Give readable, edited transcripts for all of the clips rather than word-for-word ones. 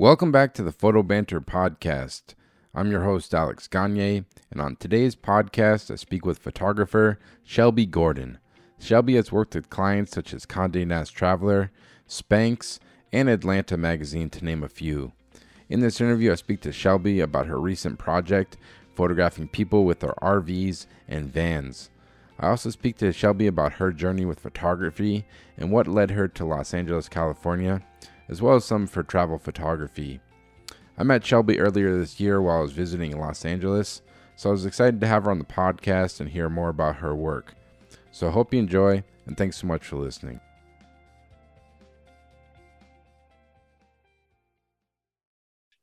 Welcome back to the Photo Banter Podcast. I'm your host, Alex Gagne, and on today's podcast, I speak with photographer Shelby Gordon. Shelby has worked with clients such as Condé Nast Traveler, Spanx, and Atlanta Magazine, to name a few. In this interview, I speak to Shelby about her recent project, photographing people with their RVs and vans. I also speak to Shelby about her journey with photography and what led her to Los Angeles, California, as well as some for travel photography. I met Shelby earlier this year while I was visiting Los Angeles, so I was excited to have her on the podcast and hear more about her work. So I hope you enjoy, and thanks so much for listening.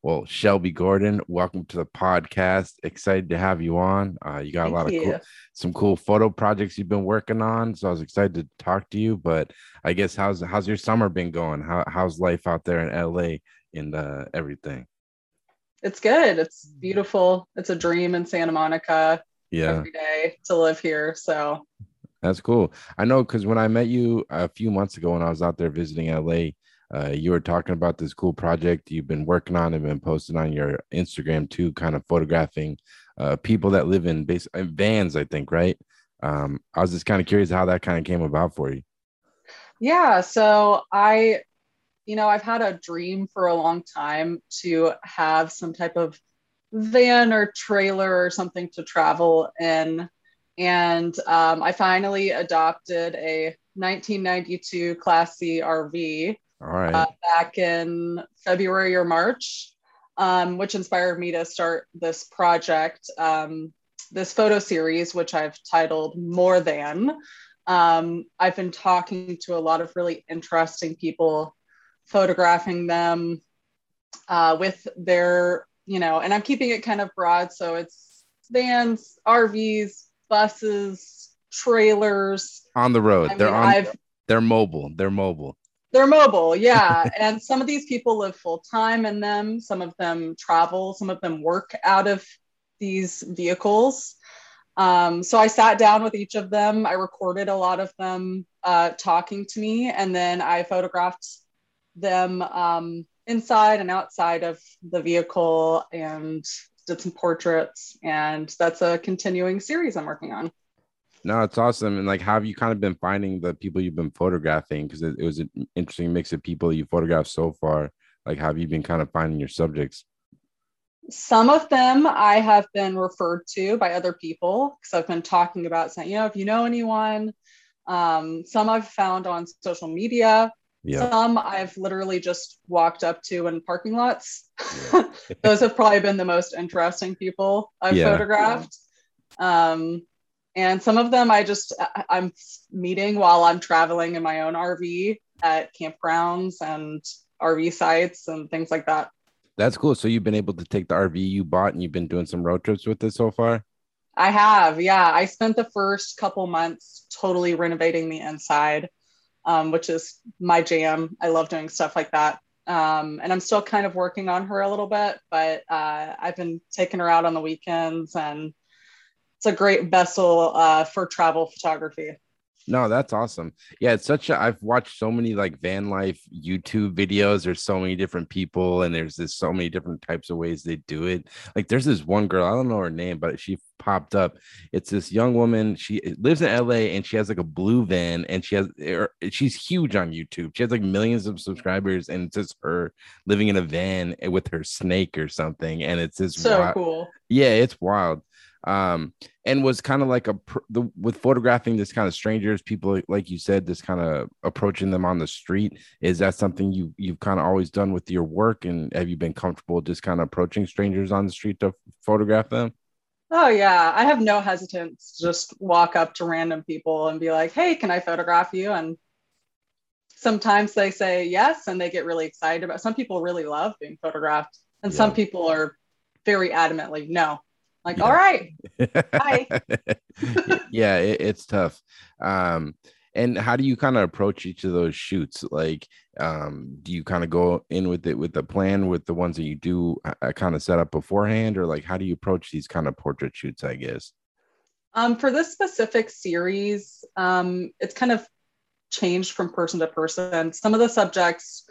Well, Shelby Gordon, welcome to the podcast. Excited to have you on. You got a lot of cool photo projects you've been working on, so I was excited to talk to you. But I guess how's your summer been going? How's life out there in LA and everything? It's good. It's beautiful. It's a dream in Santa Monica. Yeah, every day to live here. So that's cool. I know, because when I met you a few months ago when I was out there visiting LA. You were talking about this cool project you've been working on and been posting on your Instagram too, kind of photographing people that live in vans, I think, right? I was just kind of curious how that kind of came about for you. Yeah, so I've had a dream for a long time to have some type of van or trailer or something to travel in. And I finally adopted a 1992 Class C RV. All right. Back in February or March, which inspired me to start this project, this photo series, which I've titled More Than. I've been talking to a lot of really interesting people, photographing them with their, and I'm keeping it kind of broad. So it's vans, RVs, buses, trailers. On the road. They're mobile. They're mobile, yeah. And some of these people live full-time in them. Some of them travel. Some of them work out of these vehicles. So I sat down with each of them. I recorded a lot of them talking to me. And then I photographed them inside and outside of the vehicle and did some portraits. And that's a continuing series I'm working on. No, it's awesome. And how have you kind of been finding the people you've been photographing? Because it was an interesting mix of people you photographed so far. How have you been kind of finding your subjects? Some of them I have been referred to by other people because I've been talking about saying, if you know anyone, some I've found on social media. Yeah. Some I've literally just walked up to in parking lots. Yeah. Those have probably been the most interesting people I've photographed. Yeah. And some of them I'm meeting while I'm traveling in my own RV at campgrounds and RV sites and things like that. That's cool. So you've been able to take the RV you bought and you've been doing some road trips with it so far? I have. Yeah. I spent the first couple months totally renovating the inside, which is my jam. I love doing stuff like that. And I'm still kind of working on her a little bit, but I've been taking her out on the weekends, and it's a great vessel for travel photography. No, that's awesome. Yeah, it's I've watched so many van life YouTube videos. There's so many different people, and there's so many different types of ways they do it. There's this one girl, I don't know her name, but she popped up. It's this young woman. She lives in LA, and she has a blue van, and she's huge on YouTube. She has millions of subscribers, and it's just her living in a van with her snake or something. And it's just so cool. Yeah, it's wild. And was kind of with photographing this kind of strangers, people, like you said, this kind of approaching them on the street. Is that something you've kind of always done with your work? And have you been comfortable just kind of approaching strangers on the street to photograph them? Oh yeah. I have no hesitance. Just walk up to random people and be like, hey, can I photograph you? And sometimes they say yes, and they get really excited about it. Some people really love being photographed, and some people are very adamantly, no. All right. Hi. Yeah, it's tough. And how do you kind of approach each of those shoots? Do you kind of go in with it with a plan with the ones that you do kind of set up beforehand, or how do you approach these kind of portrait shoots, I guess? For this specific series, it's kind of changed from person to person. Some of the subjects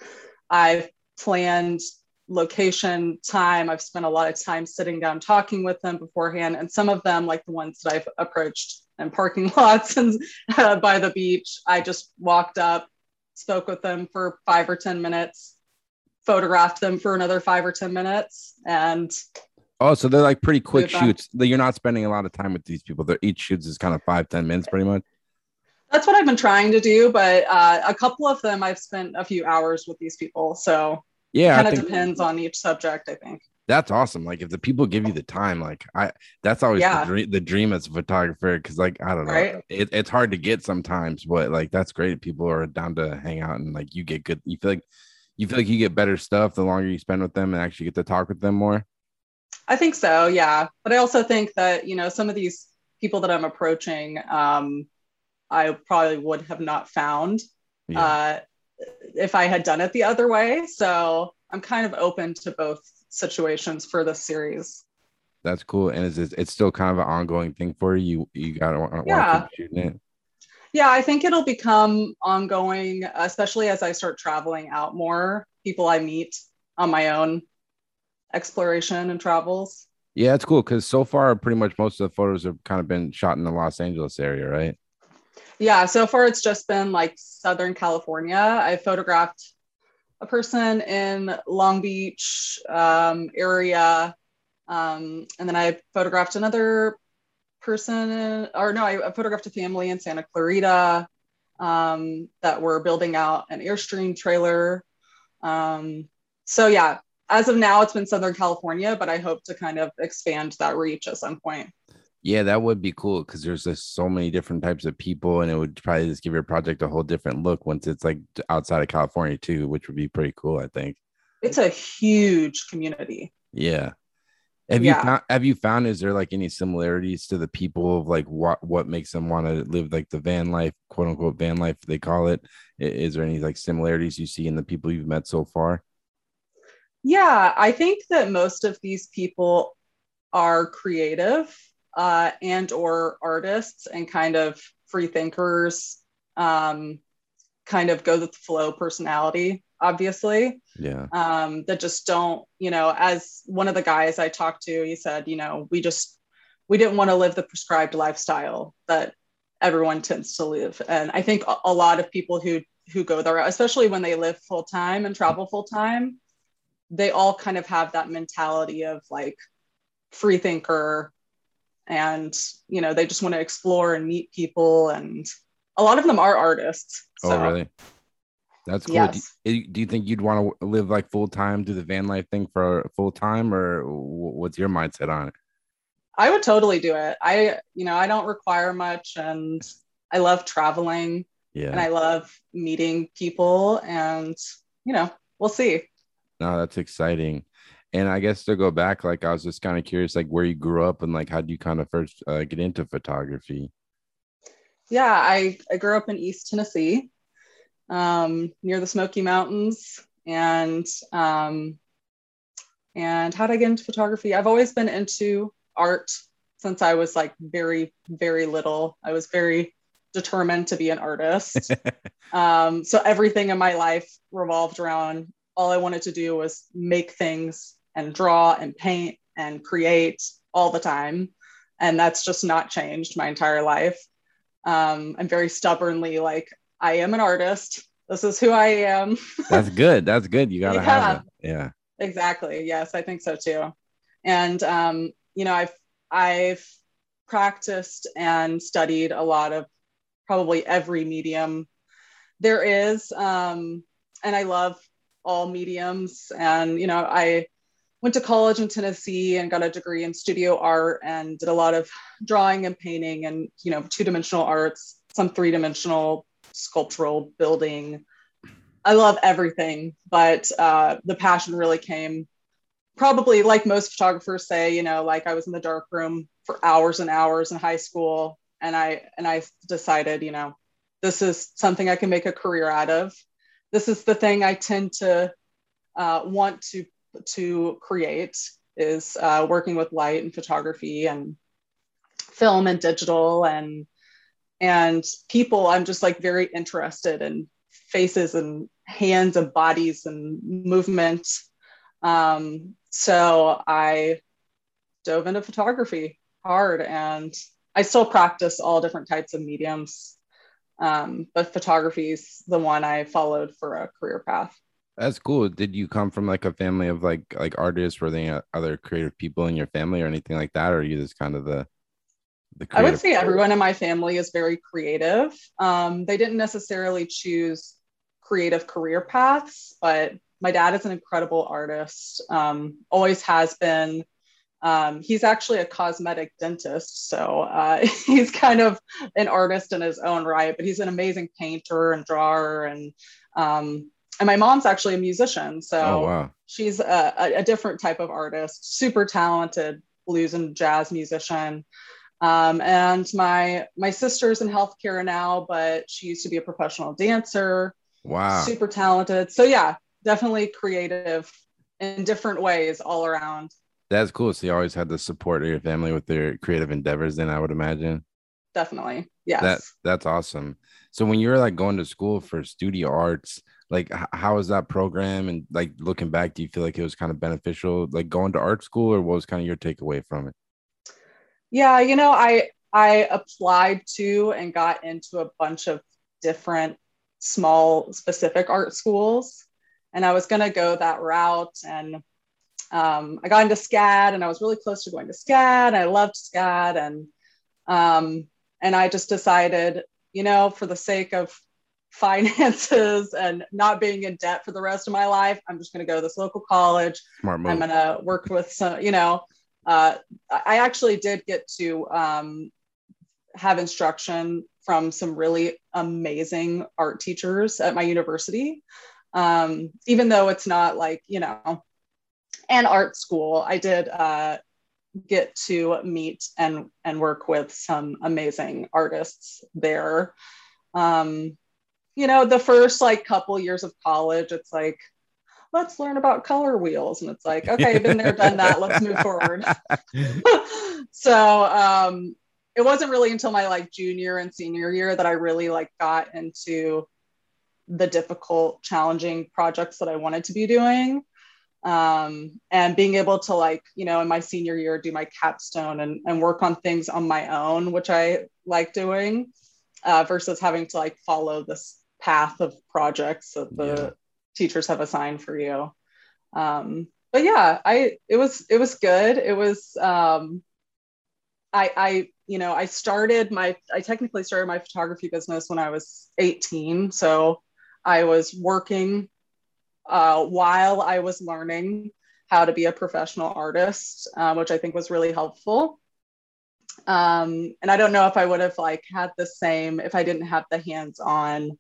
I've planned location, time. I've spent a lot of time sitting down talking with them beforehand. And some of them, like the ones that I've approached in parking lots and by the beach, I just walked up, spoke with them for 5 or 10 minutes, photographed them for another 5 or 10 minutes. And oh, so they're like pretty quick shoots. You're not spending a lot of time with these people. Each shoots is kind of 5-10 minutes pretty much. That's what I've been trying to do, but a couple of them I've spent a few hours with these people. So yeah, it kind of depends on each subject, I think. That's awesome. Like if the people give you the time, like that's always the dream as a photographer. Cause like, I don't know, it's hard to get sometimes, but like, that's great. People are down to hang out and like, you get good. You feel like you get better stuff the longer you spend with them and actually get to talk with them more. I think so. Yeah. But I also think that, you know, some of these people that I'm approaching, I probably would have not found if I had done it the other way. So I'm kind of open to both situations for this series. That's cool. And it's still kind of an ongoing thing for you? You got to keep shooting it? Yeah, I think it'll become ongoing, especially as I start traveling out more, people I meet on my own exploration and travels. Yeah, it's cool because so far, pretty much most of the photos have kind of been shot in the Los Angeles area, right? Yeah, so far it's just been like Southern California. I photographed a person in Long Beach area. And then I photographed another person, I photographed a family in Santa Clarita that were building out an Airstream trailer. So yeah, as of now, it's been Southern California, but I hope to kind of expand that reach at some point. Yeah, that would be cool because there's just so many different types of people, and it would probably just give your project a whole different look once it's like outside of California too, which would be pretty cool, I think. It's a huge community. Yeah. Have you found, is there like any similarities to the people of like what makes them want to live like the van life, quote unquote van life, they call it? Is there any like similarities you see in the people you've met so far? Yeah, I think that most of these people are creative. And or artists and kind of free thinkers, kind of go with the flow personality, obviously. Yeah. That just don't, you know, as one of the guys I talked to, he said, you know, we didn't want to live the prescribed lifestyle that everyone tends to live. And I think a lot of people who go there, especially when they live full time and travel full time, they all kind of have that mentality of like free thinker. And, you know, they just want to explore and meet people. And a lot of them are artists. So. Oh, really? That's cool. Yes. Do you think you'd want to live like full time, do the van life thing for full time, or what's your mindset on it? I would totally do it. I don't require much, and I love traveling and I love meeting people, and, you know, we'll see. No, that's exciting. And I guess to go back, like I was just kind of curious, like where you grew up and like how do you kind of first get into photography? Yeah, I grew up in East Tennessee, near the Smoky Mountains, and how did I get into photography? I've always been into art since I was like very, very little. I was very determined to be an artist, so everything in my life revolved around. All I wanted to do was make things and draw and paint and create all the time. And that's just not changed my entire life. I'm very stubbornly like, I am an artist. This is who I am. That's good. That's good. You got to have it. Yeah, exactly. Yes, I think so too. And, you know, I've practiced and studied a lot of probably every medium there is. And I love all mediums. And, you know, I went to college in Tennessee and got a degree in studio art and did a lot of drawing and painting and, you know, two-dimensional arts, some three-dimensional sculptural building. I love everything, but the passion really came probably like most photographers say, you know, like I was in the dark room for hours and hours in high school. And I decided, you know, this is something I can make a career out of. This is the thing I tend to want to create is working with light and photography and film and digital and people. I'm just like very interested in faces and hands and bodies and movement. So I dove into photography hard, and I still practice all different types of mediums. But photography is the one I followed for a career path. That's cool. Did you come from like a family of like artists? Were there other creative people in your family or anything like that? Or are you just kind of the creative? I would say everyone in my family is very creative. They didn't necessarily choose creative career paths, but my dad is an incredible artist. Always has been. He's actually a cosmetic dentist, so he's kind of an artist in his own right, but he's an amazing painter and drawer. And my mom's actually a musician, so oh, wow. She's a different type of artist, super talented blues and jazz musician. And my sister's in healthcare now, but she used to be a professional dancer. Wow. Super talented. So yeah, definitely creative in different ways all around. That's cool. So you always had the support of your family with their creative endeavors, then I would imagine. Definitely. Yes. That's awesome. So when you were like going to school for studio arts, like how was that program? And like looking back, do you feel like it was kind of beneficial, like going to art school, or what was kind of your takeaway from it? Yeah. You know, I applied to and got into a bunch of different small specific art schools, and I was going to go that route, and I got into SCAD, and I was really close to going to SCAD. I loved SCAD, and I just decided, you know, for the sake of finances and not being in debt for the rest of my life, I'm just going to go to this local college. Smart move. I'm going to work with some, you know, I actually did get to have instruction from some really amazing art teachers at my university, even though it's not like, you know, and art school. I did get to meet and work with some amazing artists there. You know, the first like couple years of college, it's like, let's learn about color wheels. And it's like, okay, been there, done that. Let's move forward. So it wasn't really until my like junior and senior year that I really like got into the difficult, challenging projects that I wanted to be doing. And being able to like, you know, in my senior year, do my capstone and work on things on my own, which I like doing, versus having to like follow this path of projects that the teachers have assigned for you. But yeah, it was good. It was, I technically started my photography business when I was 18. So I was working while I was learning how to be a professional artist, which I think was really helpful. And I don't know if I would have like had the same if I didn't have the hands-on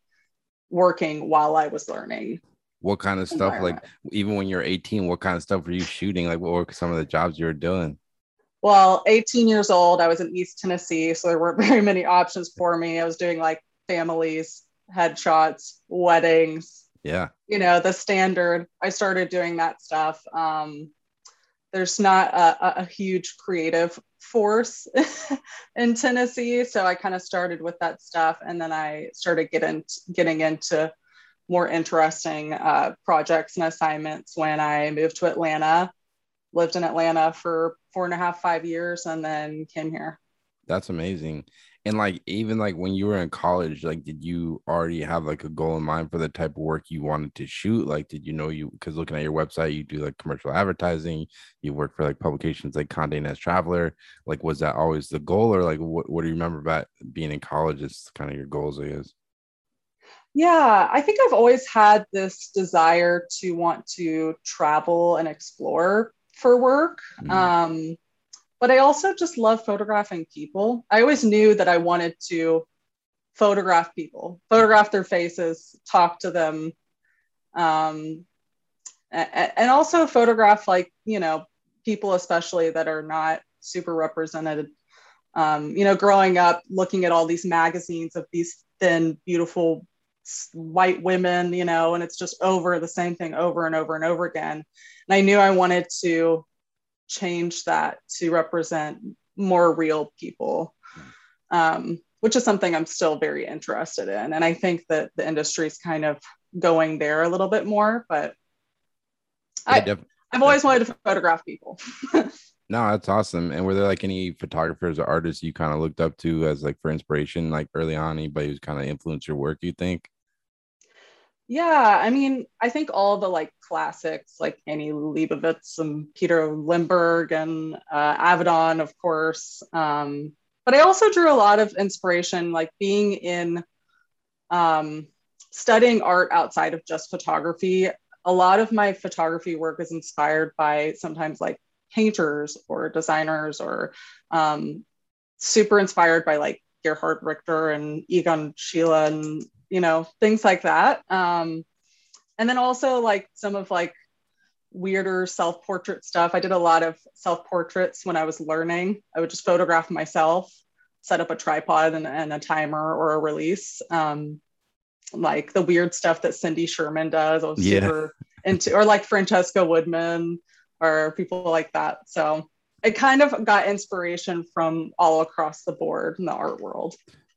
working while I was learning. What kind of stuff, like even when you're 18, what kind of stuff were you shooting? Like what were some of the jobs you were doing? Well, 18 years old, I was in East Tennessee, so there weren't very many options for me. I was doing like families, headshots, weddings. Yeah. You know, the standard, I started doing that stuff. There's not a huge creative force in Tennessee. So I kind of started with that stuff. And then I started getting into more interesting projects and assignments when I moved to Atlanta, lived in Atlanta for 4.5, 5 years, and then came here. That's amazing. And like, even like when you were in college, like, did you already have like a goal in mind for the type of work you wanted to shoot? Like, did you know because looking at your website, you do like commercial advertising, you work for like publications like Condé Nast Traveler. Like, was that always the goal, or like, what do you remember about being in college as kind of your goals, I guess? Yeah, I think I've always had this desire to want to travel and explore for work. Mm-hmm. But I also just love photographing people. I always knew that I wanted to photograph people, photograph their faces, talk to them. And also photograph like, you know, people especially that are not super represented. You know, growing up, looking at all these magazines of these thin, beautiful white women, you know, and it's just over the same thing over and over and over again. And I knew I wanted to change that to represent more real people, which is something I'm still very interested in. And I think that the industry is kind of going there a little bit more, but yeah, I I've always wanted to photograph people. No, that's awesome. And were there like any photographers or artists you kind of looked up to as like for inspiration, like early on, anybody who's kind of influenced your work, you think? Yeah, I mean, I think all the like classics, like Annie Leibovitz and Peter Lindbergh and Avedon, of course. But I also drew a lot of inspiration, like being in studying art outside of just photography. A lot of my photography work is inspired by sometimes like painters or designers, or super inspired by like Gerhard Richter and Egon Schiele and, you know, things like that. And then also like some of like weirder self-portrait stuff. I did a lot of self-portraits when I was learning. I would just photograph myself, set up a tripod and a timer or a release. Like the weird stuff that Cindy Sherman does. I was super into, or like Francesca Woodman or people like that. So I kind of got inspiration from all across the board in the art world.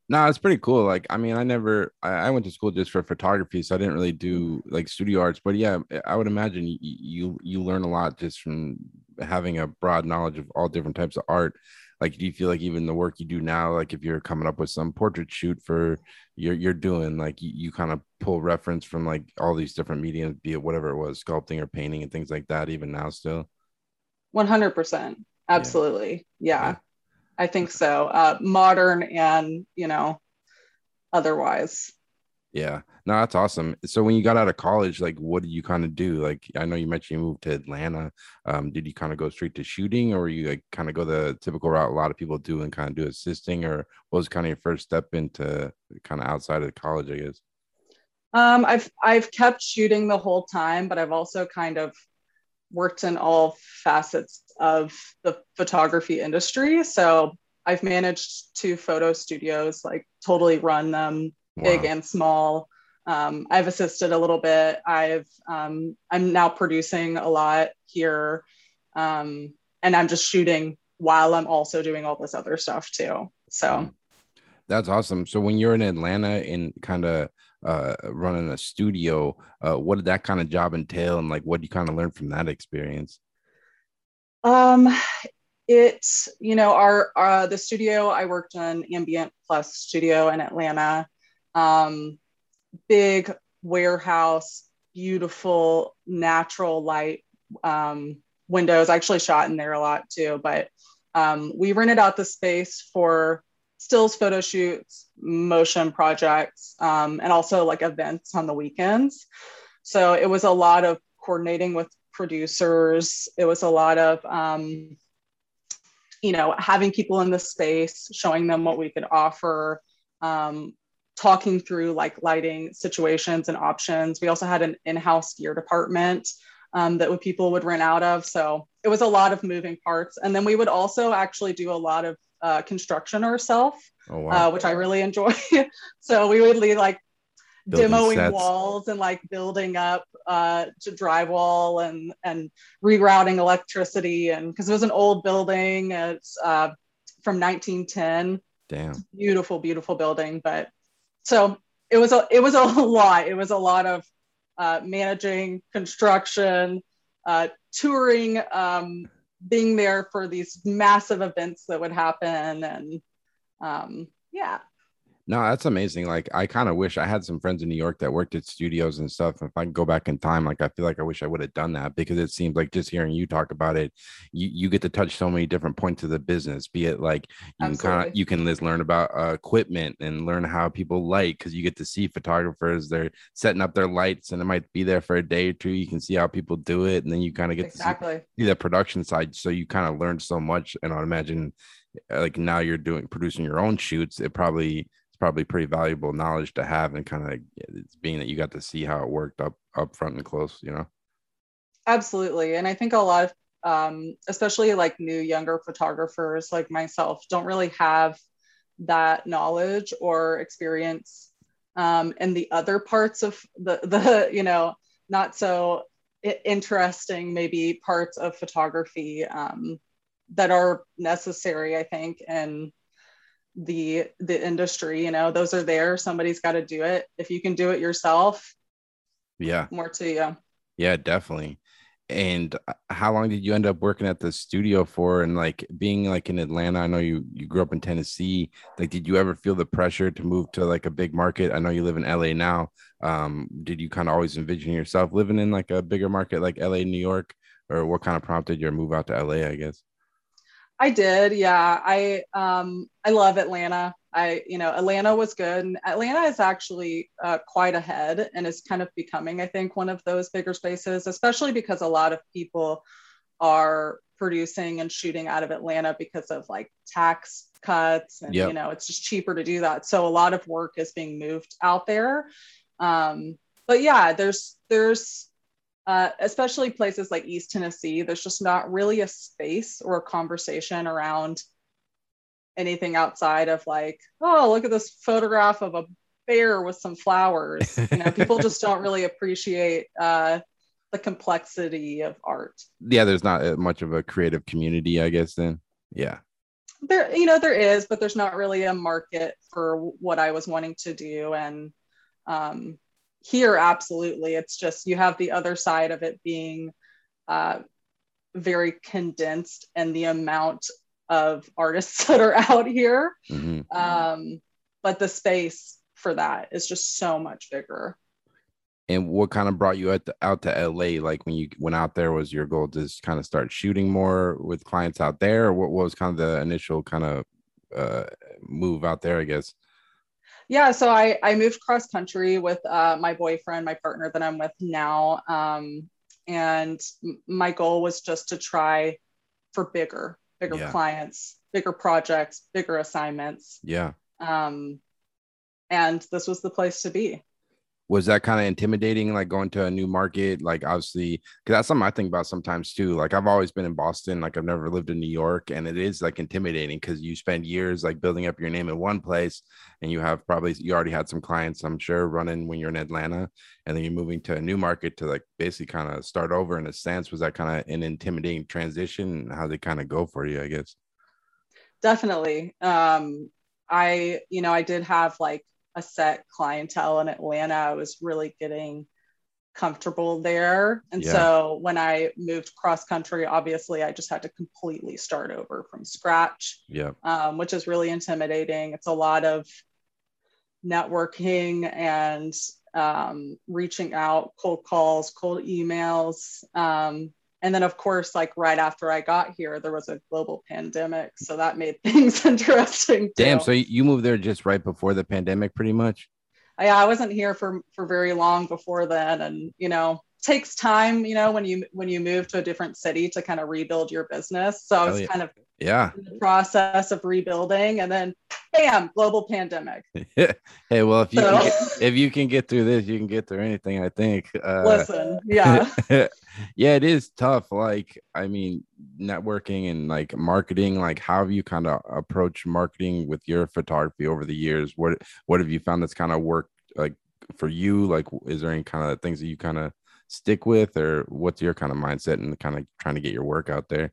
No, it's pretty cool. Like, I mean, I went to school just for photography, so I didn't really do like studio arts, but yeah, I would imagine you learn a lot just from having a broad knowledge of all different types of art. Like, do you feel like even the work you do now, like if you're coming up with some portrait shoot for you're doing, like you kind of pull reference from like all these different mediums, be it whatever it was, sculpting or painting and things like that, even now still? 100%. Absolutely. Yeah. I think so. Modern and, you know, otherwise. Yeah. No, that's awesome. So when you got out of college, like, what did you kind of do? Like, I know you mentioned you moved to Atlanta. Did you kind of go straight to shooting, or you like kind of go the typical route a lot of people do and kind of do assisting, or what was kind of your first step into kind of outside of college, I guess? I've kept shooting the whole time, but I've also kind of worked in all facets of the photography industry. So I've managed 2 photo studios, like totally run them. Wow. Big and small. I've assisted a little bit. I'm now producing a lot here. And I'm just shooting while I'm also doing all this other stuff too. So that's awesome. So when you're in Atlanta and kind of running a studio, what did that kind of job entail? And like, what do you kind of learn from that experience? It's, you know, the studio I worked on, Ambient Plus studio in Atlanta, big warehouse, beautiful natural light, windows. I actually shot in there a lot too, but, we rented out the space for stills, photo shoots, motion projects, and also like events on the weekends. So it was a lot of coordinating with producers. It was a lot of, you know, having people in the space, showing them what we could offer, talking through like lighting situations and options. We also had an in-house gear department that people would rent out of. So it was a lot of moving parts. And then we would also actually do a lot of construction ourselves, which I really enjoy. So we would be like building demoing sets, walls, and like building up to drywall and rerouting electricity. And because it was an old building, it's from 1910. Damn. Beautiful, beautiful building. But so it was a lot. It was a lot of managing construction, touring, being there for these massive events that would happen. And yeah. No, that's amazing. Like, I kind of wish I had some friends in New York that worked at studios and stuff. If I can go back in time, like, I feel like I wish I would have done that, because it seems like just hearing you talk about it, you get to touch so many different points of the business, be it like you can just learn about equipment and learn how people light, because you get to see photographers, they're setting up their lights, and it might be there for a day or two. You can see how people do it, and then you kind of get to see the production side. So you kind of learn so much. And I imagine like now you're producing your own shoots. It's probably pretty valuable knowledge to have, and kind of it's being that you got to see how it worked up front and close, you know? Absolutely. And I think a lot of, especially like new younger photographers like myself, don't really have that knowledge or experience in the other parts of the you know, not so interesting maybe parts of photography that are necessary, I think, and the industry, you know, those are there. Somebody's got to do it. If you can do it yourself, yeah, more to you. Yeah, definitely. And how long did you end up working at the studio for? And like being like in Atlanta, I know you grew up in Tennessee. Like, did you ever feel the pressure to move to like a big market? I know you live in LA now. Did you kind of always envision yourself living in like a bigger market, like LA, New York, or what kind of prompted your move out to LA, I guess? I did. Yeah. I love Atlanta. Atlanta was good. And Atlanta is actually quite ahead and is kind of becoming, I think, one of those bigger spaces, especially because a lot of people are producing and shooting out of Atlanta because of like tax cuts. And, yep. It's just cheaper to do that. So a lot of work is being moved out there. But yeah, there's especially places like East Tennessee, there's just not really a space or a conversation around anything outside of like, oh, look at this photograph of a bear with some flowers. People just don't really appreciate the complexity of art. Yeah, there's not much of a creative community, I guess, then. Yeah. There, there is, but there's not really a market for what I was wanting to do. And here, absolutely. It's just you have the other side of it being very condensed and the amount of artists that are out here. Mm-hmm. But the space for that is just so much bigger. And what kind of brought you out to LA? Like when you went out there, was your goal to just kind of start shooting more with clients out there? Or what was kind of the initial kind of move out there, I guess? Yeah, so I moved cross country with my boyfriend, my partner that I'm with now. And my goal was just to try for bigger yeah. clients, bigger projects, bigger assignments. Yeah. And this was the place to be. Was that kind of intimidating, like going to a new market? Like obviously, because that's something I think about sometimes too. Like I've always been in Boston, like I've never lived in New York, and it is like intimidating because you spend years like building up your name in one place, and you already had some clients, I'm sure, running when you're in Atlanta, and then you're moving to a new market to like basically kind of start over in a sense. Was that kind of an intimidating transition? How they kind of go for you, I guess? Definitely. I did have like a set clientele in Atlanta. I was really getting comfortable there. And yeah. So when I moved cross country, obviously I just had to completely start over from scratch, yeah. Which is really intimidating. It's a lot of networking and reaching out, cold calls, cold emails. And then of course, like right after I got here, there was a global pandemic. So that made things interesting too. Damn. So you moved there just right before the pandemic pretty much? I wasn't here for very long before then. And, takes time, when you move to a different city to kind of rebuild your business. So I was kind of in the process of rebuilding, and then bam, global pandemic. Hey, well, if you can get through this, you can get through anything, I think. Listen, yeah. Yeah, it is tough. Like, I mean, networking and like marketing, like how have you kind of approached marketing with your photography over the years? What have you found that's kind of worked like for you? Like, is there any kind of things that you kind of stick with, or what's your kind of mindset and kind of trying to get your work out there?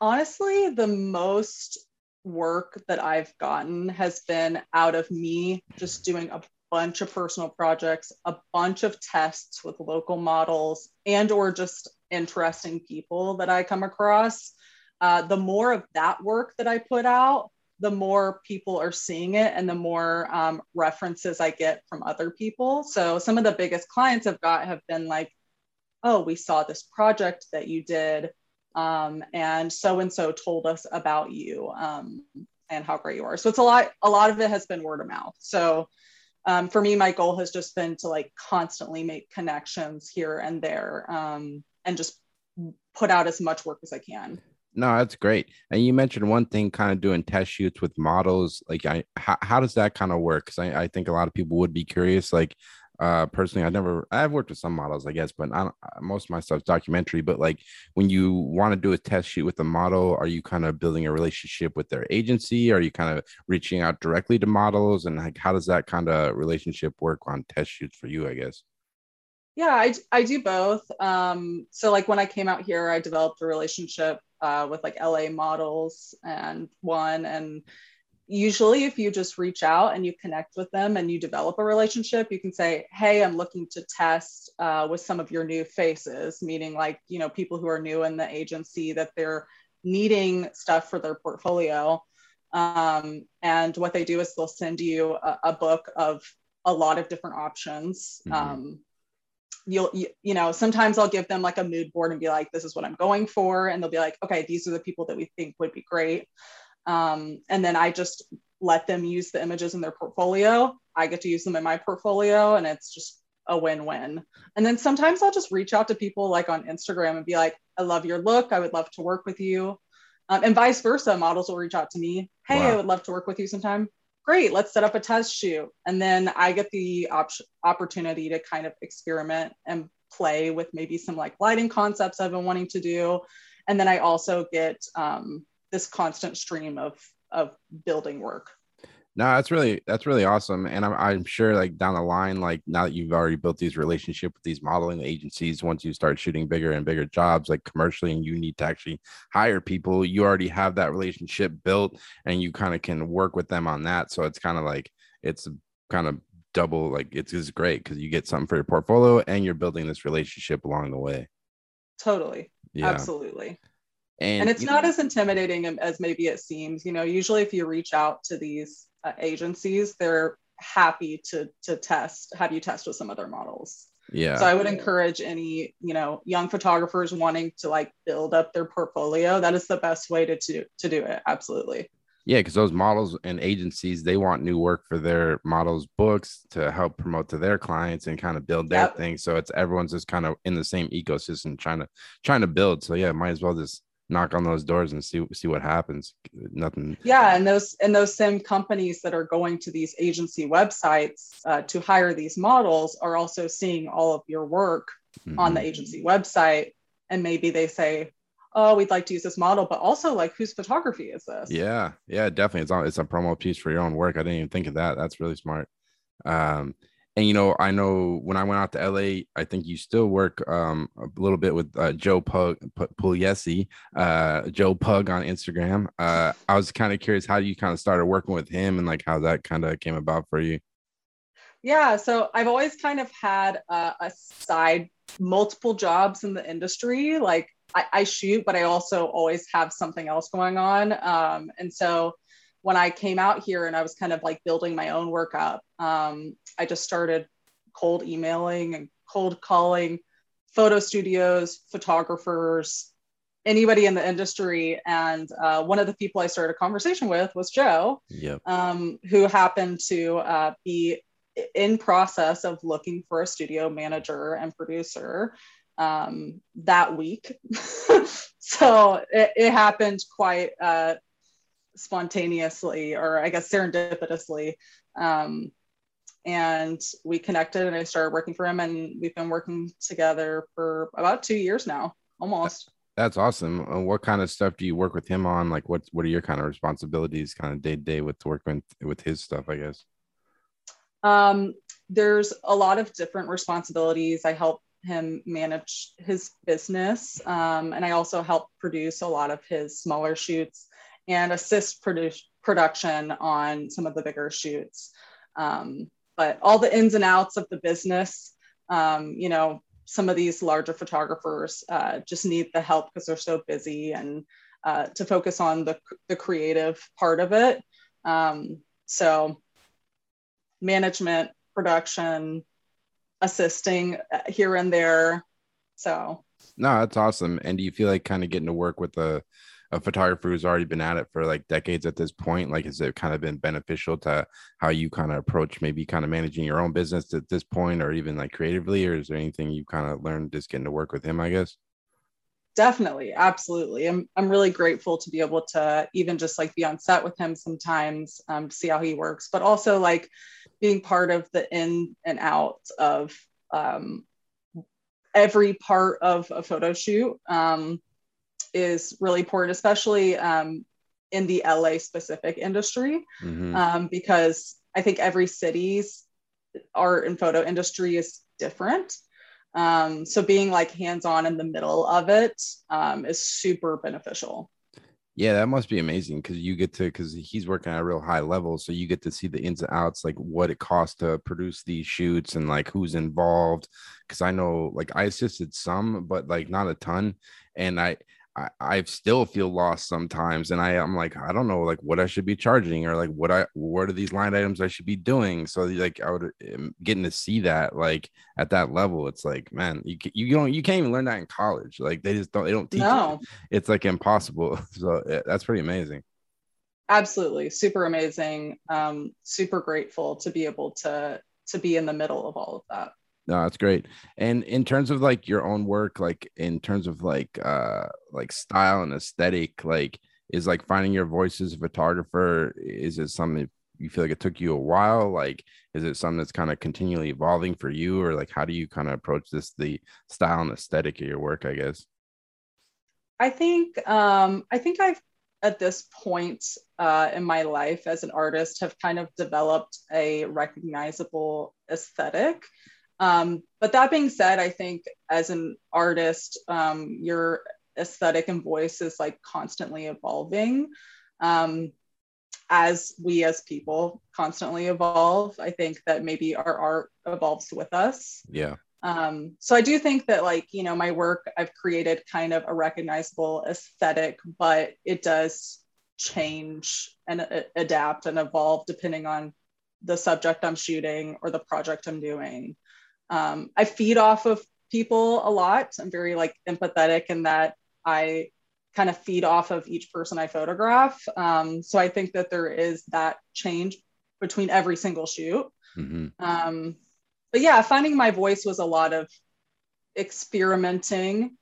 Honestly, the most work that I've gotten has been out of me just doing a bunch of personal projects, a bunch of tests with local models, and or just interesting people that I come across. The more of that work that I put out, the more people are seeing it, and the more references I get from other people. So some of the biggest clients I've got have been like, oh, we saw this project that you did. And so-and-so told us about you and how great you are. So it's a lot of it has been word of mouth. So for me, my goal has just been to like constantly make connections here and there and just put out as much work as I can. No, that's great. And you mentioned one thing, kind of doing test shoots with models. Like, how does that kind of work? Because I think a lot of people would be curious. Like, personally, I've worked with some models, I guess, but most of my stuff's documentary. But like, when you want to do a test shoot with a model, are you kind of building a relationship with their agency? Are you kind of reaching out directly to models? And like, how does that kind of relationship work on test shoots for you, I guess? Yeah, I do both. So like when I came out here, I developed a relationship with like LA Models and one, and usually if you just reach out and you connect with them and you develop a relationship, you can say, hey, I'm looking to test with some of your new faces, meaning like, you know, people who are new in the agency that they're needing stuff for their portfolio. And what they do is they'll send you a book of a lot of different options. Mm-hmm. You know, sometimes I'll give them like a mood board and be like, this is what I'm going for. And they'll be like, okay, these are the people that we think would be great. And then I just let them use the images in their portfolio. I get to use them in my portfolio, and it's just a win-win. And then sometimes I'll just reach out to people like on Instagram and be like, I love your look. I would love to work with you. And vice versa, models will reach out to me. Hey, wow, I would love to work with you sometime. Great, let's set up a test shoot. And then I get the opportunity to kind of experiment and play with maybe some like lighting concepts I've been wanting to do. And then I also get this constant stream of building work. No, that's really awesome. And I'm sure like down the line, like now that you've already built these relationships with these modeling agencies, once you start shooting bigger and bigger jobs, like commercially, and you need to actually hire people, you already have that relationship built and you kind of can work with them on that. So it's kind of like, it's kind of double, like it's great because you get something for your portfolio and you're building this relationship along the way. Totally. Yeah. Absolutely. And it's not as intimidating as maybe it seems. You know, usually if you reach out to these agencies, they're happy to test, have you test with some other models. Yeah. So I would encourage any, you know, young photographers wanting to like build up their portfolio. That is the best way to do it. Absolutely. Yeah, because those models and agencies, they want new work for their models' books to help promote to their clients and kind of build their thing. So it's everyone's just kind of in the same ecosystem trying to build. So yeah, might as well just knock on those doors and see what happens. Nothing. Yeah. And those same companies that are going to these agency websites to hire these models are also seeing all of your work mm-hmm. on the agency website. And maybe they say, oh, we'd like to use this model, but also like whose photography is this? Yeah. Yeah, definitely. It's a promo piece for your own work. I didn't even think of that. That's really smart. And, you know, I know when I went out to LA, I think you still work a little bit with Joe Pugliesi, Joe Pug on Instagram. I was kind of curious how you kind of started working with him and like how that kind of came about for you. Yeah. So I've always kind of had multiple jobs in the industry. Like I shoot, but I also always have something else going on. And so when I came out here and I was kind of like building my own work up, I just started cold emailing and cold calling photo studios, photographers, anybody in the industry. And one of the people I started a conversation with was Joe, yep. Who happened to be in process of looking for a studio manager and producer that week. So it happened quite spontaneously, or I guess serendipitously. And we connected and I started working for him, and we've been working together for about 2 years now, almost. That's awesome. And what kind of stuff do you work with him on? Like what are your kind of responsibilities kind of day to day with working with his stuff, I guess? There's a lot of different responsibilities. I help him manage his business. And I also help produce a lot of his smaller shoots and assist production on some of the bigger shoots. But all the ins and outs of the business, you know, some of these larger photographers just need the help because they're so busy, and to focus on the creative part of it. So management, production, assisting here and there. So. No, that's awesome. And do you feel like kind of getting to work with a photographer who's already been at it for like decades at this point? Like, has it kind of been beneficial to how you kind of approach maybe kind of managing your own business at this point, or even like creatively, or is there anything you've kind of learned just getting to work with him, I guess? Definitely. Absolutely. I'm really grateful to be able to even just like be on set with him sometimes to see how he works, but also like being part of the in and out of every part of a photo shoot. Is really important, especially in the LA specific industry, mm-hmm. Because I think every city's art and photo industry is different. So being like hands-on in the middle of it is super beneficial. Yeah, that must be amazing because you get to, because he's working at a real high level. So you get to see the ins and outs, like what it costs to produce these shoots and like who's involved. Because I know like I assisted some, but like not a ton. And I still feel lost sometimes. And I'm like, I don't know like what I should be charging or like what are these line items I should be doing. So like I would getting to see that like at that level. It's like, man, you can't even learn that in college. Like they just don't teach no. it. It's like impossible. So yeah, that's pretty amazing. Absolutely. Super amazing. Super grateful to be able to be in the middle of all of that. No, that's great. And in terms of like your own work, like in terms of like style and aesthetic, like is like finding your voice as a photographer, is it something you feel like it took you a while? Like, is it something that's kind of continually evolving for you, or like, how do you kind of approach this, the style and aesthetic of your work, I guess? I think I've at this point in my life as an artist have kind of developed a recognizable aesthetic. But that being said, I think as an artist, your aesthetic and voice is like constantly evolving. As we as people constantly evolve, I think that maybe our art evolves with us. Yeah. So I do think that like, you know, my work, I've created kind of a recognizable aesthetic, but it does change and adapt and evolve depending on the subject I'm shooting or the project I'm doing. I feed off of people a lot. I'm very like empathetic in that I kind of feed off of each person I photograph. So I think that there is that change between every single shoot. Mm-hmm. But yeah, finding my voice was a lot of experimenting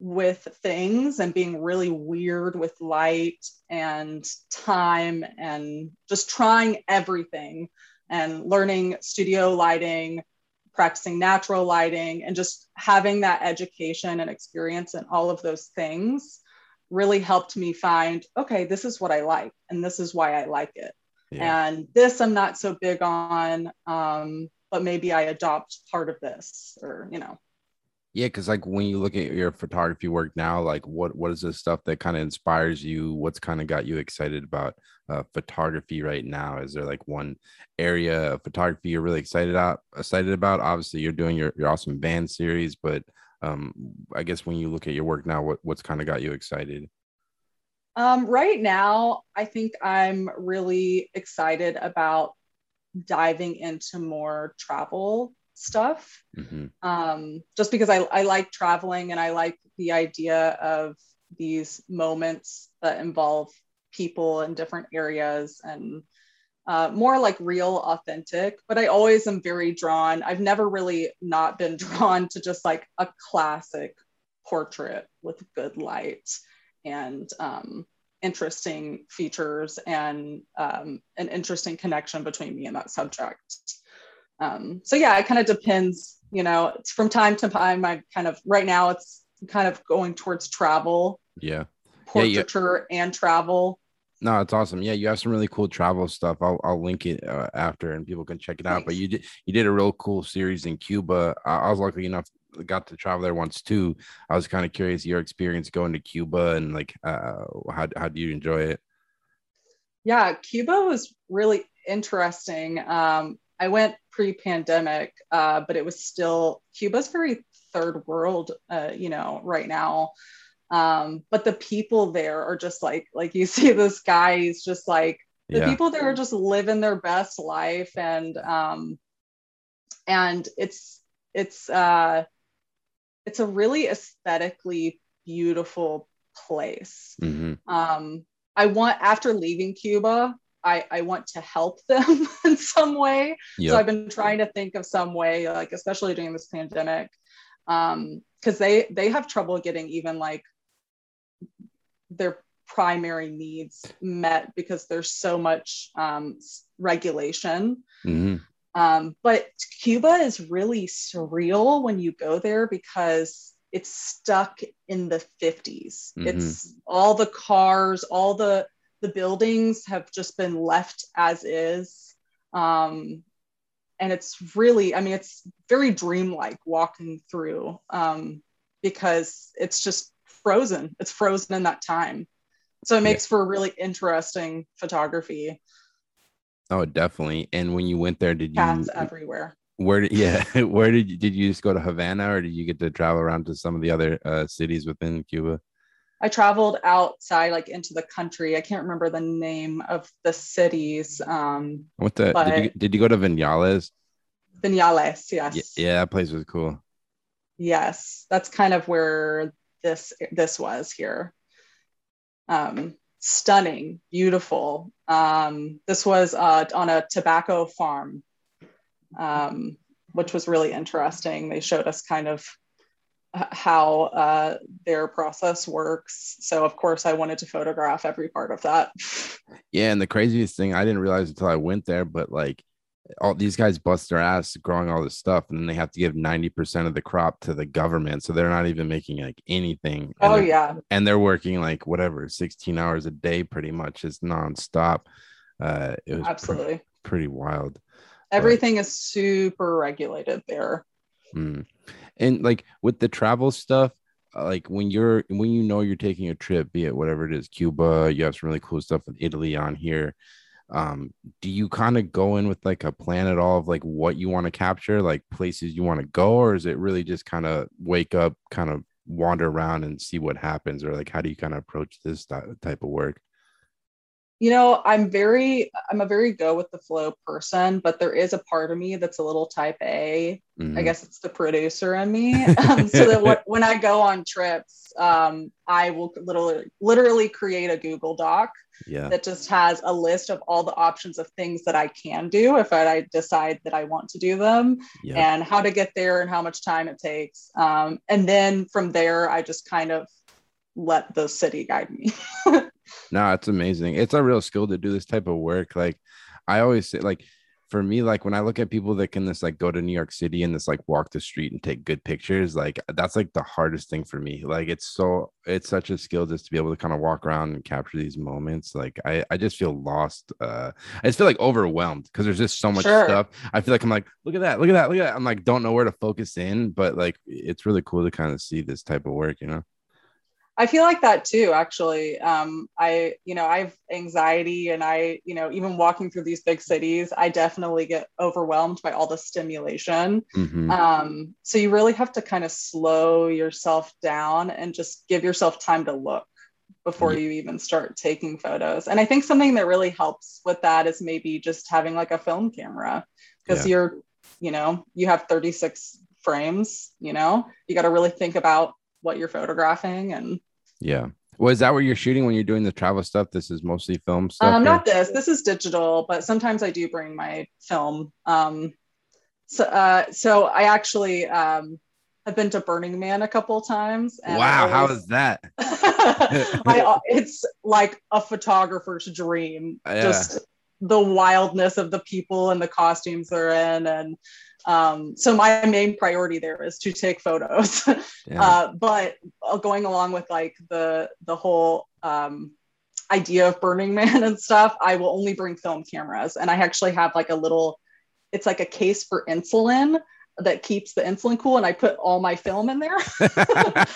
with things and being really weird with light and time and just trying everything and learning studio lighting, practicing natural lighting, and just having that education and experience and all of those things really helped me find, okay, this is what I like and this is why I like it. Yeah. And this I'm not so big on, but maybe I adopt part of this or, you know. Yeah, because like when you look at your photography work now, like what is the stuff that kind of inspires you? What's kind of got you excited about photography right now? Is there like one area of photography you're really excited about? Obviously, you're doing your awesome band series, but I guess when you look at your work now, what's kind of got you excited? Right now, I think I'm really excited about diving into more travel stuff. Mm-hmm. Just because I like traveling and I like the idea of these moments that involve people in different areas and more like real, authentic. But I always am very drawn. I've never really not been drawn to just like a classic portrait with good light and interesting features and an interesting connection between me and that subject. So yeah, it kind of depends, you know, it's from time to time. I kind of, right now it's kind of going towards travel. Yeah. Portraiture and travel. No, it's awesome. Yeah. You have some really cool travel stuff. I'll link it after and people can check it out, but you did a real cool series in Cuba. I was lucky enough, got to travel there once too. I was kind of curious your experience going to Cuba and like, how do you enjoy it? Yeah. Cuba was really interesting. I went pre-pandemic, but it was still, Cuba's very third world, you know, right now. But the people there are just like you see this guy, he's just like, the yeah. people there are just living their best life. And it's a really aesthetically beautiful place. Mm-hmm. After leaving Cuba, I want to help them in some way. Yep. So I've been trying to think of some way, like, especially during this pandemic, because they have trouble getting even like their primary needs met because there's so much regulation. Mm-hmm. But Cuba is really surreal when you go there because it's stuck in the 50s. Mm-hmm. It's all the cars, all the buildings have just been left as is. And it's really, I mean, it's very dreamlike walking through because it's just frozen. It's frozen in that time. So it makes for really interesting photography. Oh, definitely. And when you went there, did you cats everywhere? Where did you just go to Havana, or did you get to travel around to some of the other cities within Cuba? I traveled outside, like into the country. I can't remember the name of the cities. Did you go to Vinales? Vinales, yes. Yeah, that place was cool. Yes, that's kind of where this was here. Stunning, beautiful. This was on a tobacco farm, which was really interesting. They showed us kind of how their process works. So of course I wanted to photograph every part of that. Yeah. And the craziest thing, I didn't realize until I went there, but like all these guys bust their ass growing all this stuff, and then they have to give 90% of the crop to the government. So they're not even making like anything. And and they're working like whatever, 16 hours a day, pretty much. It's nonstop. It was absolutely pretty wild. Everything is super regulated there. And like with the travel stuff, like when you're taking a trip, be it whatever it is, Cuba, you have some really cool stuff with Italy on here. Do you kind of go in with like a plan at all of like what you want to capture, like places you want to go, or is it really just kind of wake up, kind of wander around and see what happens? Or like, how do you kind of approach this type of work? You know, I'm a very go with the flow person, but there is a part of me that's a little type A. I guess it's the producer in me. So that when I go on trips, I will literally create a Google Doc that just has a list of all the options of things that I can do if I decide that I want to do them, and how to get there and how much time it takes. And then from there, I just kind of let the city guide me. No, it's amazing. It's a real skill to do this type of work. Like I always say, like for me, like when I look at people that can just like go to New York City and just like walk the street and take good pictures, like that's like the hardest thing for me. Like it's such a skill just to be able to kind of walk around and capture these moments. Like I just feel lost. I just feel like overwhelmed because there's just so much stuff. I feel like I'm like, look at that, look at that, look at that. I'm like, don't know where to focus in, but like it's really cool to kind of see this type of work, you know? I feel like that too, actually. I have anxiety, and even walking through these big cities, I definitely get overwhelmed by all the stimulation. So you really have to kind of slow yourself down and just give yourself time to look before you even start taking photos. And I think something that really helps with that is maybe just having like a film camera, because you have 36 frames, you got to really think about what you're photographing. And is that what you're shooting when you're doing the travel stuff? This is mostly film stuff? This is digital, but sometimes I do bring my film. So I actually have been to Burning Man a couple times. And how is that? It's like a photographer's dream. Just the wildness of the people and the costumes they're in, and so my main priority there is to take photos. But going along with like the whole idea of Burning Man and stuff, I will only bring film cameras, and I actually have like a little, it's like a case for insulin that keeps the insulin cool, and I put all my film in there.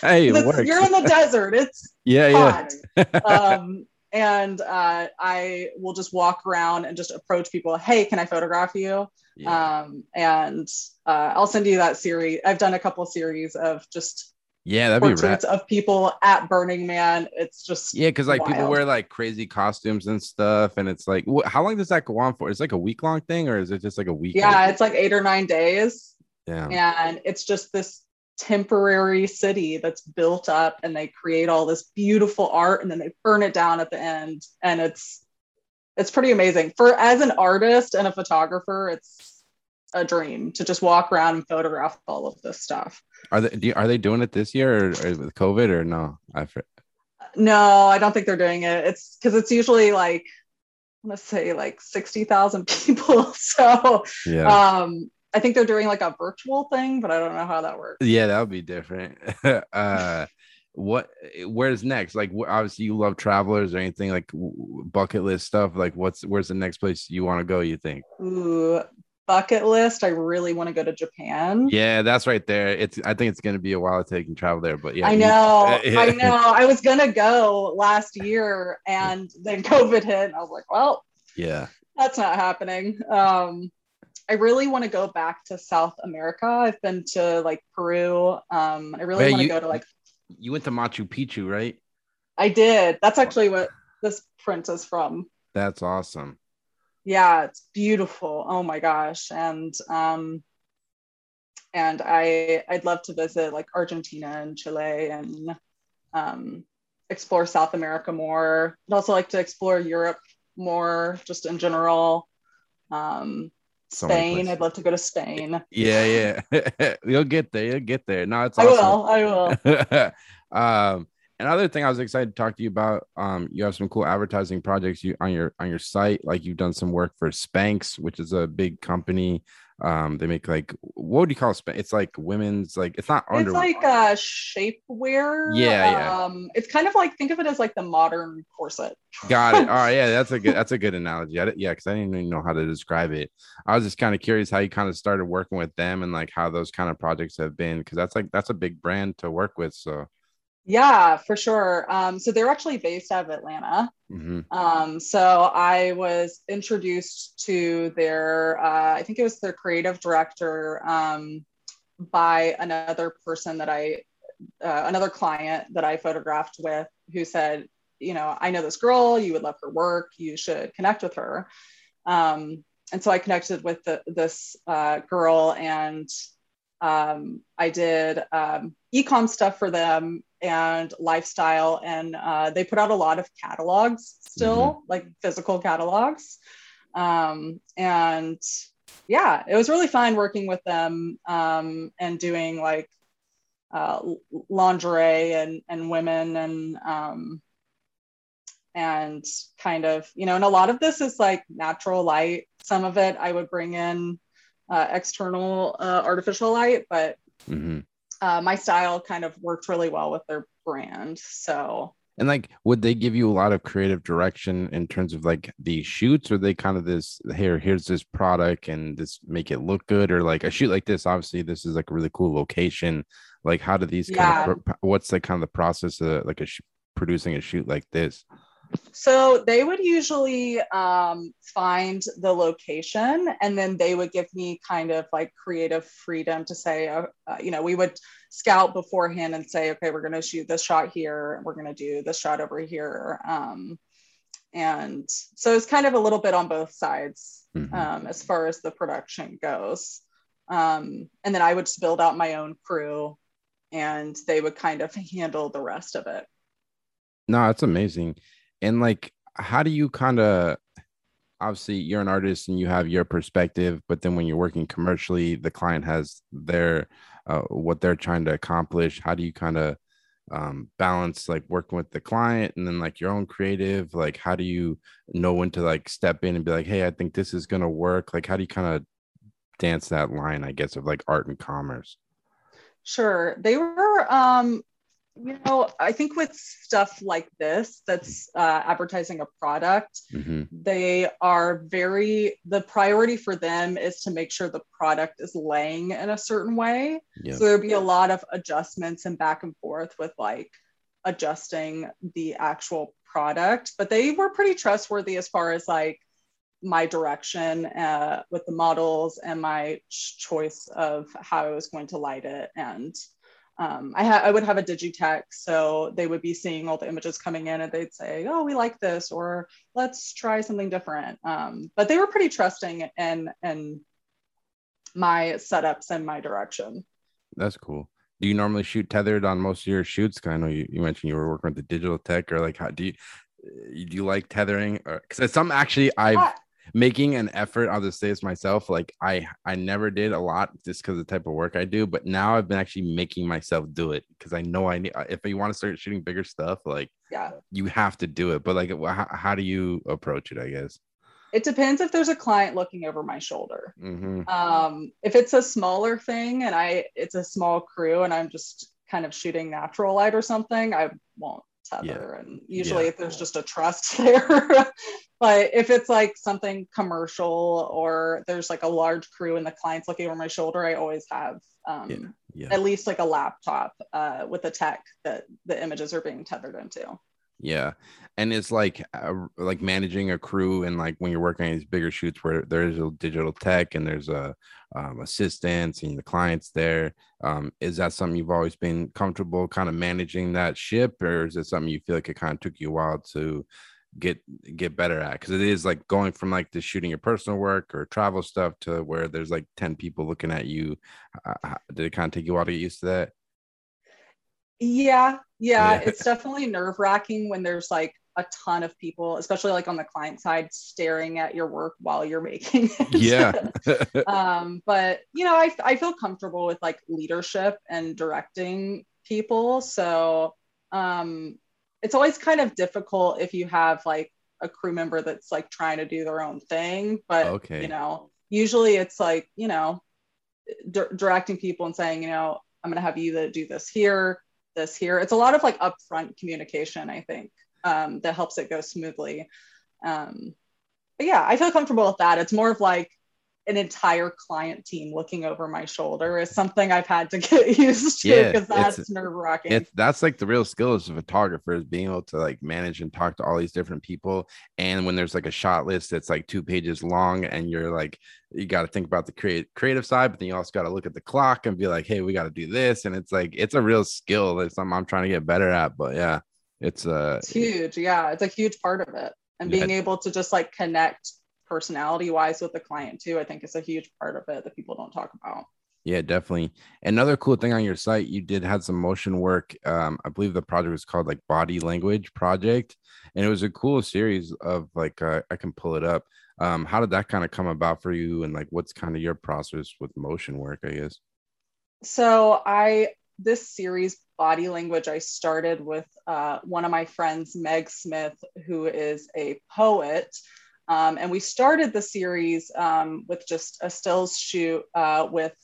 Hey, you're in the desert. It's hot. And I will just walk around and just approach people. Hey, can I photograph you? I'll send you that series. I've done a couple series of just that'd be portraits of people at Burning Man. It's just because like wild. People wear like crazy costumes and stuff, and it's like, how long does that go on for? It's like a week long thing, or is it just like a week? It's like 8 or 9 days. And it's just this temporary city that's built up, and they create all this beautiful art, and then they burn it down at the end, and it's pretty amazing. For as an artist and a photographer, it's a dream to just walk around and photograph all of this stuff. Are they doing it this year, or with COVID, or no? No, I don't think they're doing it. It's because it's usually like, let's say like 60,000 people. So I think they're doing like a virtual thing, but I don't know how that works. Yeah, that would be different. Where's next? Like, obviously you love travelers or anything like bucket list stuff. Like where's the next place you want to go, you think? Ooh, bucket list. I really want to go to Japan. Yeah, that's right there. I think it's going to be a while to take and travel there, but yeah. I know. I was going to go last year and then COVID hit and I was like, well, yeah, that's not happening. I really want to go back to South America. I've been to like Peru. I really want to go to like. You went to Machu Picchu, right? I did. That's actually what this print is from. That's awesome. Yeah, it's beautiful. Oh my gosh. And I'd love to visit like Argentina and Chile and explore South America more. I'd also like to explore Europe more, just in general. Spain. I'd love to go to Spain. Yeah, yeah. You'll get there. No, it's awesome. I will. Another thing I was excited to talk to you about, you have some cool advertising projects on your site. Like you've done some work for Spanx, which is a big company. They make like, what would you call it? It's like women's, like, it's not underwear. It's like shapewear. Yeah. It's kind of like, think of it as like the modern corset. Got it. All right. Yeah. That's a good analogy. Yeah. Cause I didn't even know how to describe it. I was just kind of curious how you kind of started working with them and like how those kind of projects have been. Cause that's a big brand to work with. So. Yeah, for sure. So they're actually based out of Atlanta. Mm-hmm. So I was introduced to their, I think it was their creative director, by another person that another client that I photographed with, who said, you know, I know this girl, you would love her work, you should connect with her. And so I connected with this girl and I did e-com stuff for them and lifestyle, and they put out a lot of catalogs still, mm-hmm. like physical catalogs. And yeah, it was really fun working with them and doing like lingerie and women and kind of, you know, and a lot of this is like natural light. Some of it I would bring in external artificial light, but mm-hmm. My style kind of worked really well with their brand. So, and like, would they give you a lot of creative direction in terms of like the shoots, or they kind of this, here's this product and this, make it look good, or like a shoot like this, obviously this is like a really cool location. Like how do these, what's the kind of the process of like producing a shoot like this? So they would usually find the location, and then they would give me kind of like creative freedom to say, you know, we would scout beforehand and say, okay, we're going to shoot this shot here, and we're going to do this shot over here. And so it's kind of a little bit on both sides, mm-hmm. As far as the production goes. And then I would just build out my own crew, and they would kind of handle the rest of it. No, that's amazing. And like, how do you kind of, obviously you're an artist and you have your perspective, but then when you're working commercially, the client has their, what they're trying to accomplish. How do you kind of balance like working with the client and then like your own creative? Like, how do you know when to like step in and be like, hey, I think this is going to work? Like, how do you kind of dance that line, I guess, of like art and commerce? Sure. They were, you know, I think with stuff like this, that's advertising a product, mm-hmm. they are the priority for them is to make sure the product is laying in a certain way. Yep. So there'd be a lot of adjustments and back and forth with like adjusting the actual product, but they were pretty trustworthy as far as like my direction with the models and my choice of how I was going to light it. And I would have a digitech, so they would be seeing all the images coming in and they'd say, oh, we like this, or let's try something different. But they were pretty trusting in my setups and my direction. That's cool. Do you normally shoot tethered on most of your shoots? Because I know you mentioned you were working with the digital tech, or like, how do you like tethering? Because some actually making an effort, I'll just say this myself, like I never did a lot just because of the type of work I do, but now I've been actually making myself do it because I know I need, if you want to start shooting bigger stuff, like yeah, you have to do it. But like, how do you approach it? I guess it depends if there's a client looking over my shoulder. Mm-hmm. If it's a smaller thing and it's a small crew and I'm just kind of shooting natural light or something, I won't other. Yeah. And usually if there's just a trust there. But if it's like something commercial or there's like a large crew and the client's looking over my shoulder, I always have at least like a laptop with the tech that the images are being tethered into. Yeah. And it's like managing a crew, and like when you're working on these bigger shoots where there's a digital tech and there's a assistants and the clients there, is that something you've always been comfortable kind of managing that ship, or is it something you feel like it kind of took you a while to get better at? Because it is like going from like the shooting your personal work or travel stuff to where there's like 10 people looking at you. Did it kind of take you a while to get used to that? Yeah, it's definitely nerve-wracking when there's like a ton of people, especially like on the client side, staring at your work while you're making it. Yeah. But you know, I feel comfortable with like leadership and directing people, so it's always kind of difficult if you have like a crew member that's like trying to do their own thing, but you know, usually it's like, you know, directing people and saying, you know, I'm gonna have you to do this here. It's a lot of like upfront communication, I think, that helps it go smoothly. But yeah, I feel comfortable with that. It's more of like an entire client team looking over my shoulder is something I've had to get used to, because that's nerve-wracking. That's like the real skill as a photographer, is being able to like manage and talk to all these different people. And when there's like a shot list that's like 2 pages long, and you're like, you got to think about the creative side, but then you also got to look at the clock and be like, hey, we got to do this. And it's like, it's a real skill. That's something I'm trying to get better at. But yeah, it's huge. Yeah, it's a huge part of it. And being able to just like connect personality wise with the client too, I think it's a huge part of it that people don't talk about. Yeah, definitely. Another cool thing on your site, you did have some motion work. I believe the project was called like Body Language Project, and it was a cool series of like, I can pull it up. How did that kind of come about for you, and like what's kind of your process with motion work, I guess? So this series Body Language, I started with one of my friends, Meg Smith, who is a poet. And we started the series with just a stills shoot with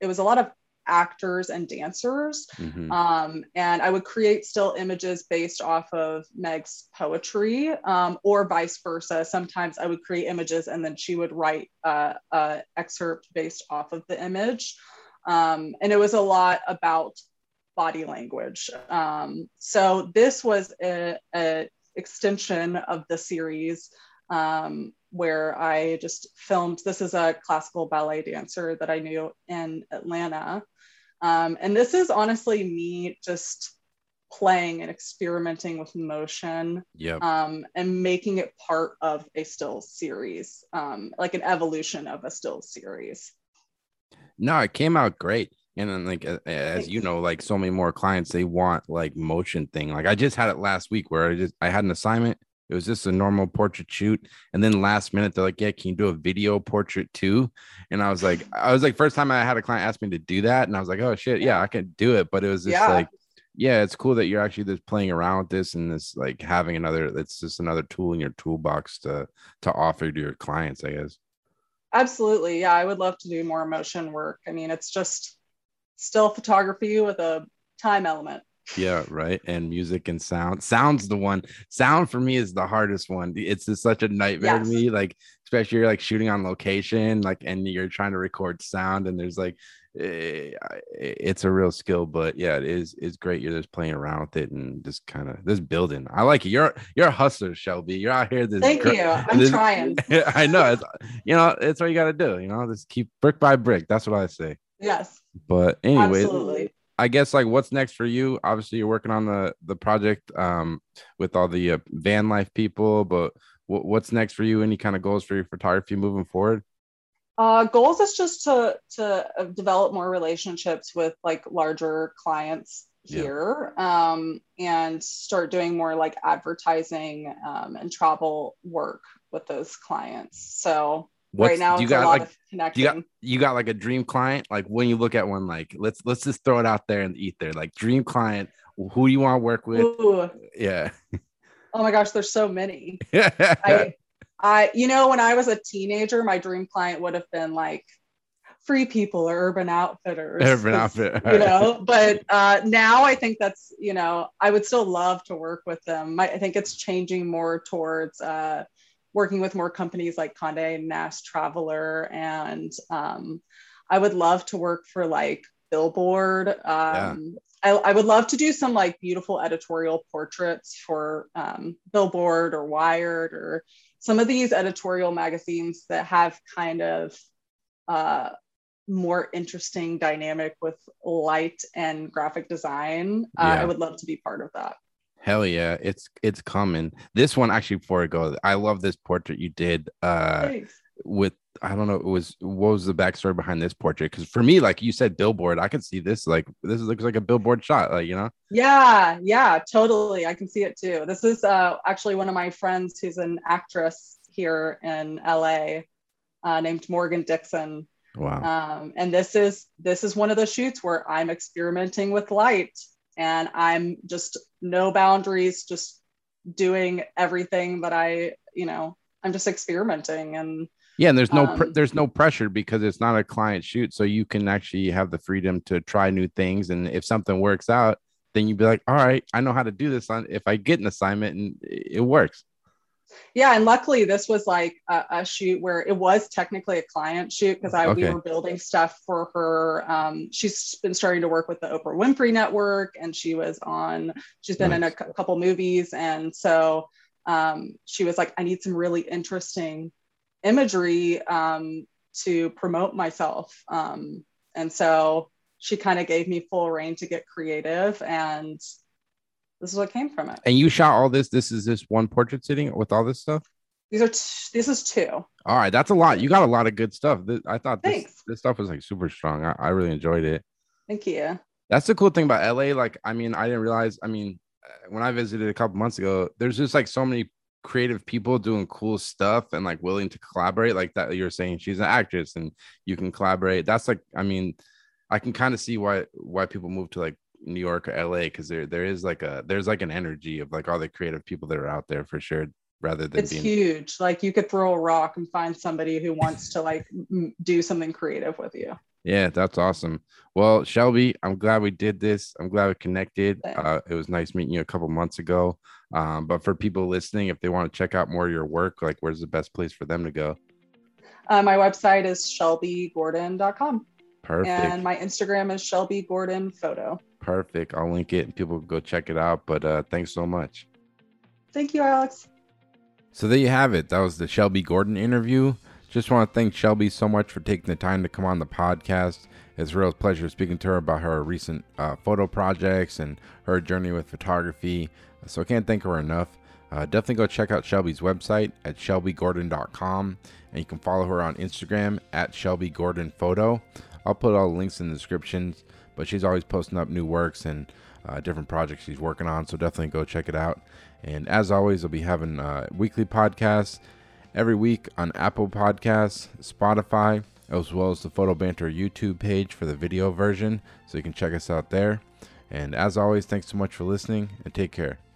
it was a lot of actors and dancers. Mm-hmm. And I would create still images based off of Meg's poetry, or vice versa. Sometimes I would create images and then she would write an excerpt based off of the image. And it was a lot about body language. So this was an extension of the series, where I just filmed. This is a classical ballet dancer that I knew in Atlanta. And this is honestly me just playing and experimenting with motion, and making it part of a still series, like an evolution of a still series. No, it came out great. And then, like, as you know, like so many more clients, they want like motion thing. Like I just had it last week where I had an assignment. It was just a normal portrait shoot. And then last minute, they're like, yeah, can you do a video portrait too? And I was like, first time I had a client ask me to do that. And I was like, oh shit, yeah, I can do it. But it was just like, yeah, it's cool that you're actually just playing around with this, and this like having it's just another tool in your toolbox to offer to your clients, I guess. Absolutely. Yeah. I would love to do more motion work. I mean, it's just still photography with a time element. Yeah, right. And music and sound. Sound's the one. Sound for me is the hardest one. It's just such a nightmare to me. Like, especially you're like shooting on location, like, and you're trying to record sound, and there's like, it's a real skill. But yeah, it's great. You're just playing around with it and just kind of this building. I like it. You're a hustler, Shelby. You're out here. Thank you. I'm trying. I know. It's what you got to do. You know, just keep brick by brick. That's what I say. Yes. But anyway, absolutely. I guess like what's next for you? Obviously, you're working on the project with all the van life people. But what's next for you? Any kind of goals for your photography moving forward? Goals is just to develop more relationships with like larger clients here, and start doing more like advertising and travel work with those clients. So. Right now, it's a lot of connecting. You got like a dream client. Like when you look at one, like let's just throw it out there in the ether. Like dream client, who do you want to work with? Ooh. Yeah. Oh my gosh, there's so many. I when I was a teenager, my dream client would have been like Free People or Urban Outfitters. Urban Outfitters. You know, but now I think that's, you know, I would still love to work with them. I think it's changing more towards working with more companies like Condé Nast Traveler. And I would love to work for like Billboard. I would love to do some like beautiful editorial portraits for Billboard or Wired or some of these editorial magazines that have kind of more interesting dynamic with light and graphic design. I would love to be part of that. Hell yeah. It's common. This one, actually, before I go, I love this portrait you did with, I don't know, what was the backstory behind this portrait? Because for me, like you said, Billboard, I could see this, like, this looks like a Billboard shot, like, you know? Yeah, totally. I can see it too. This is actually one of my friends who's an actress here in LA named Morgan Dixon. Wow. And this is one of the shoots where I'm experimenting with light and I'm just no boundaries, just doing everything that I, you know, I'm just experimenting. And yeah, and there's no there's no pressure because it's not a client shoot, so you can actually have the freedom to try new things. And if something works out, then you'd be like, all right, I know how to do this. If I get an assignment and it works. Yeah, and luckily this was like a shoot where it was technically a client shoot because we were building stuff for her. She's been starting to work with the Oprah Winfrey Network, and she's been in a couple movies, and so she was like, I need some really interesting imagery to promote myself. And so she kind of gave me full reign to get creative, and this is what came from it. And you shot all this. This is this one portrait sitting with all this stuff. This is two. All right. That's a lot. You got a lot of good stuff. I thought this stuff was like super strong. I really enjoyed it. Thank you. That's the cool thing about LA. Like, I mean, I didn't realize, I mean, when I visited a couple months ago, there's just like so many creative people doing cool stuff and like willing to collaborate like that. You're saying she's an actress and you can collaborate. That's like, I mean, I can kind of see why people move to like New York or LA, because there's like an energy of like all the creative people that are out there for sure, rather than it's huge. Like you could throw a rock and find somebody who wants to like do something creative with you. Yeah, that's awesome. Well, Shelby, I'm glad we did this. I'm glad we connected. It was nice meeting you a couple months ago. But for people listening, if they want to check out more of your work, like where's the best place for them to go? My website is shelbygordon.com. Perfect. And my Instagram is Shelby Gordon Photo. Perfect. I'll link it and people can go check it out. But thanks so much. Thank you, Alex. So there you have it. That was the Shelby Gordon interview. Just want to thank Shelby so much for taking the time to come on the podcast. It's a real pleasure speaking to her about her recent photo projects and her journey with photography. So I can't thank her enough. Definitely go check out Shelby's website at shelbygordon.com. And you can follow her on Instagram at Shelby Gordon Photo. I'll put all the links in the descriptions, but she's always posting up new works and different projects she's working on. So definitely go check it out. And as always, I'll be having weekly podcasts every week on Apple Podcasts, Spotify, as well as the Photo Banter YouTube page for the video version. So you can check us out there. And as always, thanks so much for listening and take care.